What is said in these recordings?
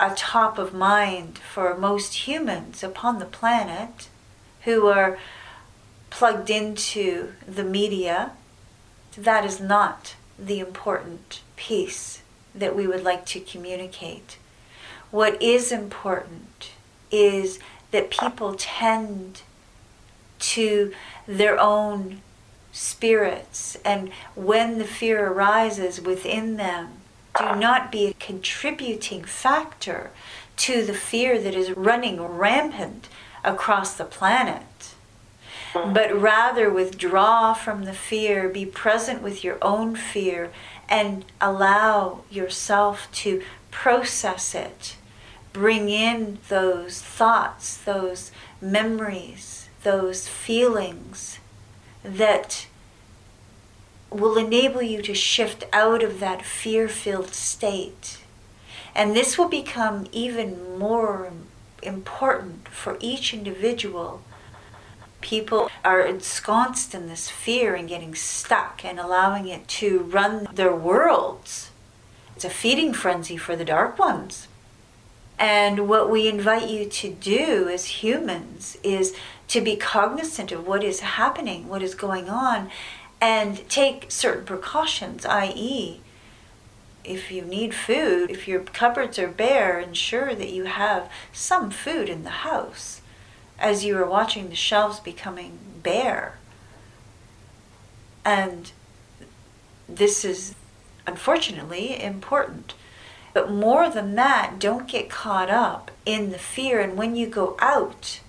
are top of mind for most humans upon the planet who are plugged into the media, that is not the important piece that we would like to communicate. What is important is that people tend to their own spirits, and when the fear arises within them, do not be a contributing factor to the fear that is running rampant across the planet. But rather withdraw from the fear, be present with your own fear, and allow yourself to process it. Bring in those thoughts, those memories, those feelings that will enable you to shift out of that fear-filled state. And this will become even more important for each individual. People are ensconced in this fear and getting stuck and allowing it to run their worlds. It's a feeding frenzy for the dark ones. And what we invite you to do as humans is to be cognizant of what is happening, what is going on, and take certain precautions, i.e., if you need food, if your cupboards are bare, ensure that you have some food in the house. As you are watching the shelves becoming bare. And this is, unfortunately, important. But more than that, don't get caught up in the fear. And when you go out,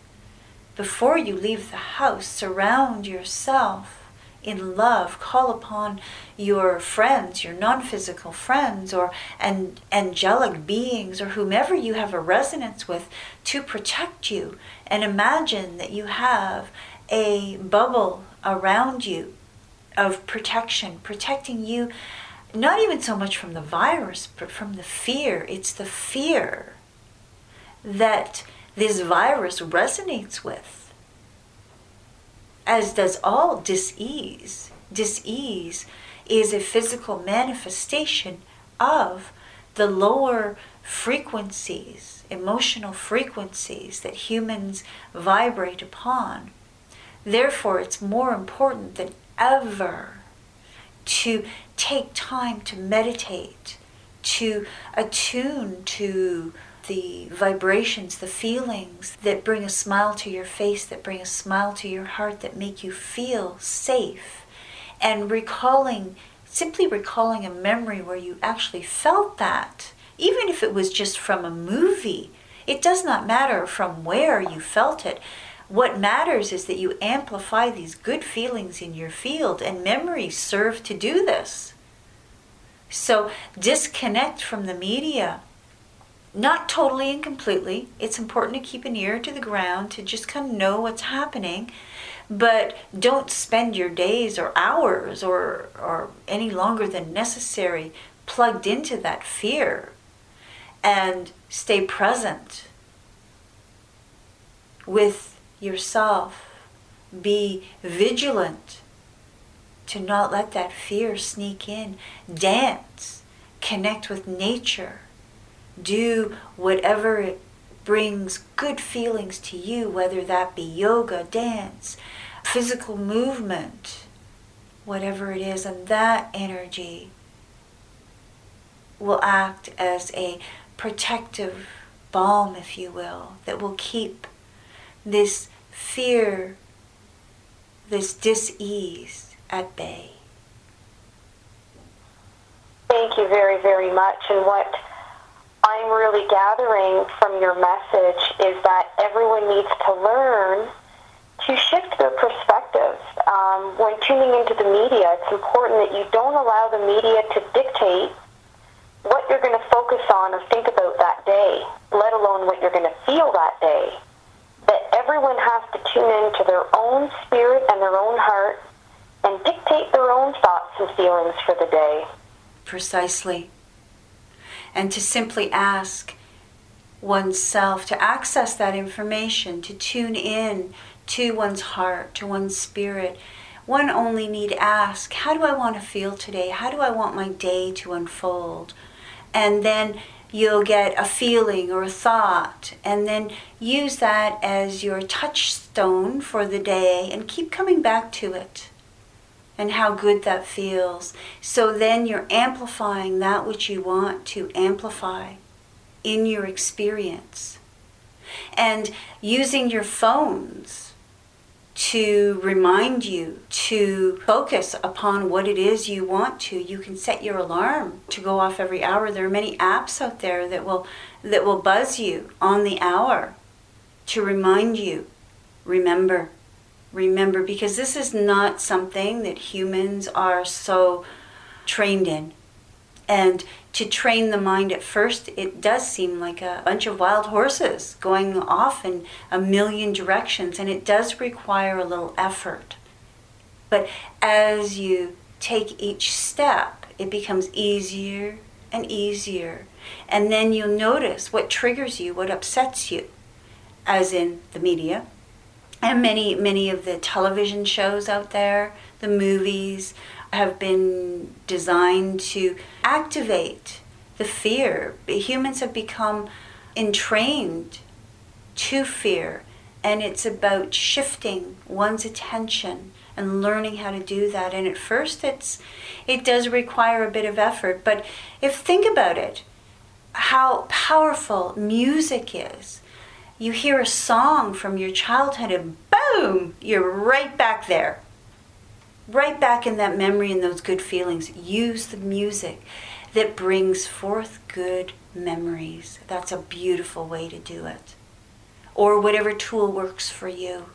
before you leave the house, surround yourself in love. Call upon your friends, your non-physical friends, or angelic beings, or whomever you have a resonance with, to protect you. And imagine that you have a bubble around you of protection, protecting you not even so much from the virus, but from the fear. It's the fear that this virus resonates with, as does all dis-ease. Dis-ease is a physical manifestation of the lower frequencies, emotional frequencies that humans vibrate upon. Therefore, it's more important than ever to take time to meditate, to attune to the vibrations, the feelings that bring a smile to your face, that bring a smile to your heart, that make you feel safe. And simply recalling a memory where you actually felt that, even if it was just from a movie, it does not matter from where you felt it. What matters is that you amplify these good feelings in your field, and memories serve to do this. So disconnect from the media. Not totally and completely. It's important to keep an ear to the ground, to just kind of know what's happening. But don't spend your days or hours or any longer than necessary plugged into that fear. And stay present with yourself. Be vigilant to not let that fear sneak in. Dance. Connect with nature. Do whatever it brings good feelings to you, whether that be yoga, dance, physical movement, whatever it is. And that energy will act as a protective balm, if you will, that will keep this fear, this dis-ease at bay. Thank you very, very much. And what I'm really gathering from your message is that everyone needs to learn to shift their perspective. When tuning into the media, it's important that you don't allow the media to dictate what you're going to focus on or think about that day, let alone what you're going to feel that day. That everyone has to tune into their own spirit and their own heart and dictate their own thoughts and feelings for the day. Precisely. And to simply ask oneself to access that information, to tune in to one's heart, to one's spirit. One only need ask, how do I want to feel today? How do I want my day to unfold? And then you'll get a feeling or a thought, and then use that as your touchstone for the day and keep coming back to it and how good that feels. So then you're amplifying that which you want to amplify in your experience. And using your phones to remind you to focus upon what it is you want to. You can set your alarm to go off every hour. There are many apps out there that will buzz you on the hour to remind you, remember, because this is not something that humans are so trained in. And to train the mind at first, it does seem like a bunch of wild horses going off in a million directions, and it does require a little effort. But as you take each step, it becomes easier and easier. And then you'll notice what triggers you, what upsets you, as in the media, and many, many of the television shows out there, the movies, have been designed to activate the fear. Humans have become entrained to fear, and it's about shifting one's attention and learning how to do that. And at first it does require a bit of effort, but think about it, how powerful music is. You hear a song from your childhood and boom, you're right back there. Right back in that memory and those good feelings. Use the music that brings forth good memories. That's a beautiful way to do it. Or whatever tool works for you.